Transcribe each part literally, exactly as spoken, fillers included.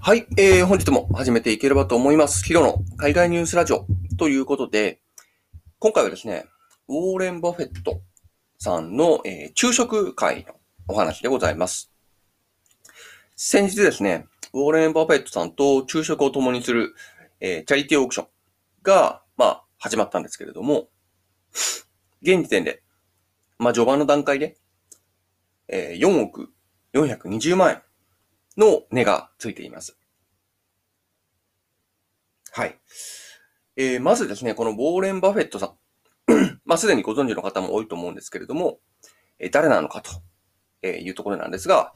はい、えー、本日も始めていければと思います。ヒロの海外ニュースラジオということで、今回はですね、ウォーレン・バフェットさんの、えー、昼食会のお話でございます。先日ですね、ウォーレン・バフェットさんと昼食を共にする、えー、チャリティーオークションが、まあ、始まったんですけれども、現時点で、まあ、序盤の段階で、えー、よんおくよんひゃくにじゅうまんえんの値がついています。はい。えー、まずですね、このウォーレン・バフェットさん。まあ、すでにご存知の方も多いと思うんですけれども、えー、誰なのかというところなんですが、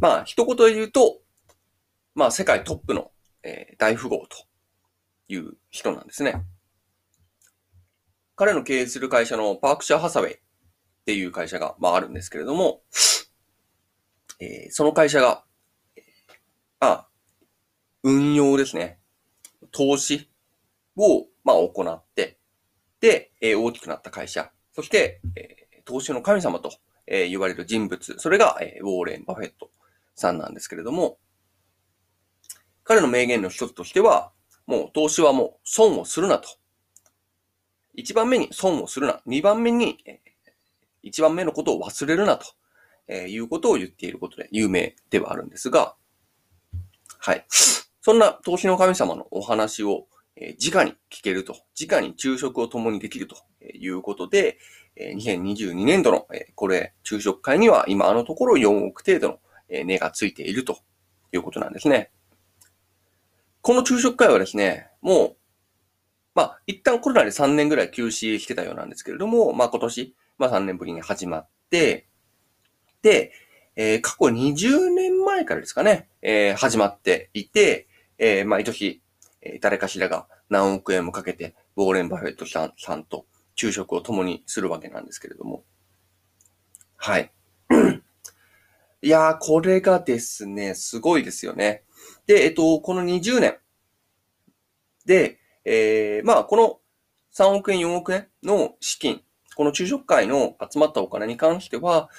まあ、一言で言うと、まあ、世界トップの、えー、大富豪という人なんですね。彼の経営する会社のパークシャー・ハサウェイっていう会社が、まあ、あるんですけれども、えー、その会社が、あ、運用ですね。投資を、まあ、行って、で、えー、大きくなった会社、そして、えー、投資の神様と、えー、言われる人物、それが、えー、ウォーレン・バフェットさんなんですけれども、彼の名言の一つとしては、もう投資はもう損をするなと。一番目に損をするな。二番目に、えー、一番目のことを忘れるなと、えー、いうことを言っていることで有名ではあるんですが、はい。そんな投資の神様のお話を、えー、直に聞けると、直に昼食を共にできるということで、えー、にせんにじゅうにねんどの、えー、これ、昼食会には今あのところよんおく程度の、えー、値がついているということなんですね。この昼食会はですね、もう、まあ、一旦コロナでさんねんぐらい休止してたようなんですけれども、まあ今年、まあさんねんぶりに始まって、で、えー、過去にじゅうねんまえからですかね、えー、始まっていて、えー、毎年、えー、誰かしらが何億円もかけて、ウォーレン・バフェットさん、さんと昼食を共にするわけなんですけれども。はい。いやー、これがですね、すごいですよね。で、えっと、このにじゅうねんで、えー、まあ、このさんおくえん、よんおくえんの資金、この昼食会の集まったお金に関しては、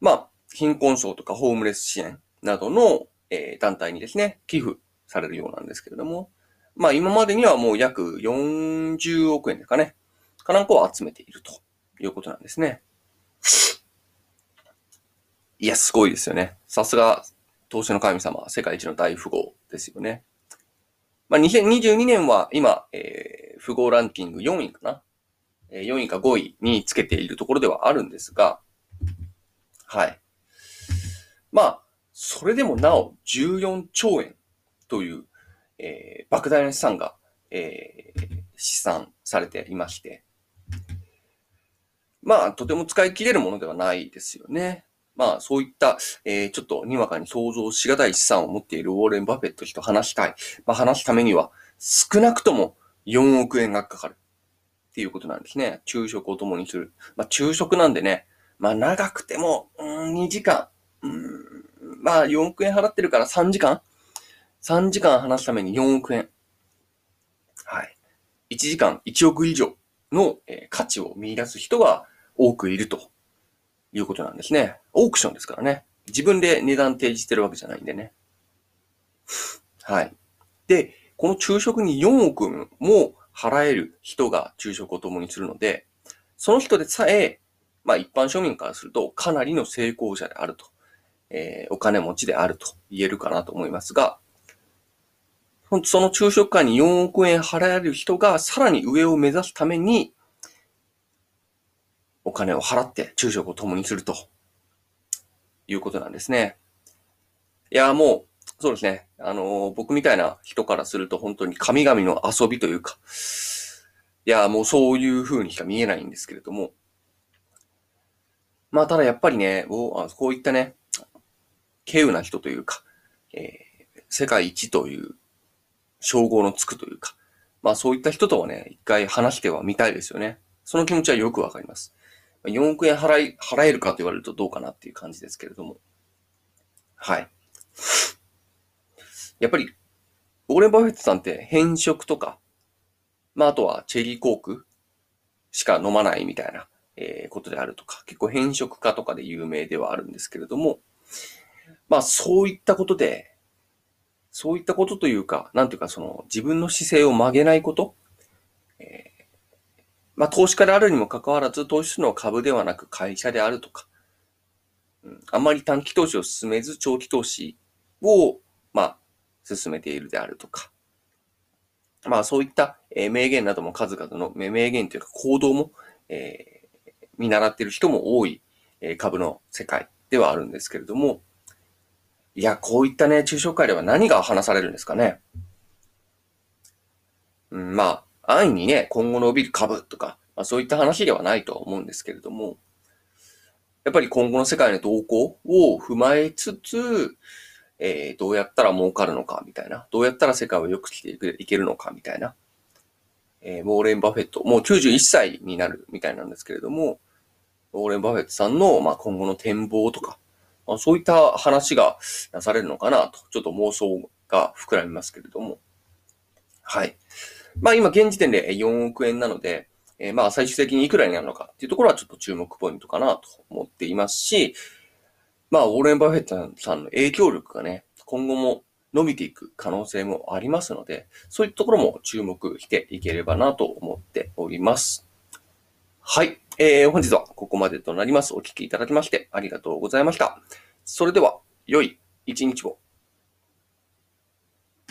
まあ、貧困層とかホームレス支援などの、えー、団体にですね、寄付されるようなんですけれども、まあ今までにはもう約よんじゅうおくえんですかね、かなんかを集めているということなんですね。いや、すごいですよね。さすが、投資の神様、世界一の大富豪ですよね。まあにせんにじゅうにねんは今、えー、富豪ランキングよんいかな、えー、よんいかごいにつけているところではあるんですが、はい。まあ、それでもなおじゅうよんちょうえんという、えー、莫大な資産が、えー、試算されていまして、まあ、とても使い切れるものではないですよね。まあ、そういった、えー、ちょっとにわかに想像しがたい資産を持っているウォーレン・バフェット氏と話したい。まあ、話すためには少なくともよんおくえんがかかるっていうことなんですね。昼食を共にする。まあ、昼食なんでね、まあ長くても、うん、にじかん、うん、まあよんおくえん払ってるからさんじかん ?さん 時間話すためによんおくえん。はい。いちじかんいちおく以上の、えー、価値を見出す人が多くいるということなんですね。オークションですからね。自分で値段提示してるわけじゃないんでね。はい。で、この昼食によんおくも払える人が昼食を共にするので、その人でさえ、まあ一般庶民からするとかなりの成功者であると、えー、お金持ちであると言えるかなと思いますが、その昼食会によんおくえん払える人がさらに上を目指すためにお金を払って昼食を共にするということなんですね。いやもうそうですね、あのー、僕みたいな人からすると本当に神々の遊びというか、いやもうそういう風にしか見えないんですけれども、まあただやっぱりね、こういったね、稀有な人というか、えー、世界一という称号のつくというか、まあそういった人とはね、一回話してはみたいですよね。その気持ちはよくわかります。よんおくえん払い、払えるかと言われるとどうかなっていう感じですけれども。はい。やっぱり、ウォーレン・バフェットさんって偏食とか、まああとはチェリーコークしか飲まないみたいな。えー、ことであるとか、結構偏食家とかで有名ではあるんですけれども、まあそういったことで、そういったことというか、なんていうかその自分の姿勢を曲げないこと、えー、まあ投資家であるにもかかわらず、投資するのは株ではなく会社であるとか、うん、あまり短期投資を進めず長期投資をまあ進めているであるとか、まあそういった名言なども数々の名言というか行動も、えー、見習っている人も多い株の世界ではあるんですけれども、いや、こういったね、中小会では何が話されるんですかね。うん、まあ、安易にね、今後伸びる株とか、まあ、そういった話ではないとは思うんですけれども、やっぱり今後の世界の動向を踏まえつつ、えー、どうやったら儲かるのかみたいな、どうやったら世界を良くしていけるのかみたいな、えー、ウォーレン・バフェット、もうきゅうじゅういっさいになるみたいなんですけれども、ウォーレン・バフェットさんの、まあ、今後の展望とか、まあ、そういった話がなされるのかなと、ちょっと妄想が膨らみますけれども。はい。まあ今現時点でよんおくえんなので、えー、まあ最終的にいくらになるのかっていうところはちょっと注目ポイントかなと思っていますし、まあ、ウォーレン・バフェットさんの影響力がね、今後も伸びていく可能性もありますので、そういったところも注目していければなと思っております。はい。えー、本日はここまでとなります。お聞きいただきましてありがとうございました。それでは、良い一日を。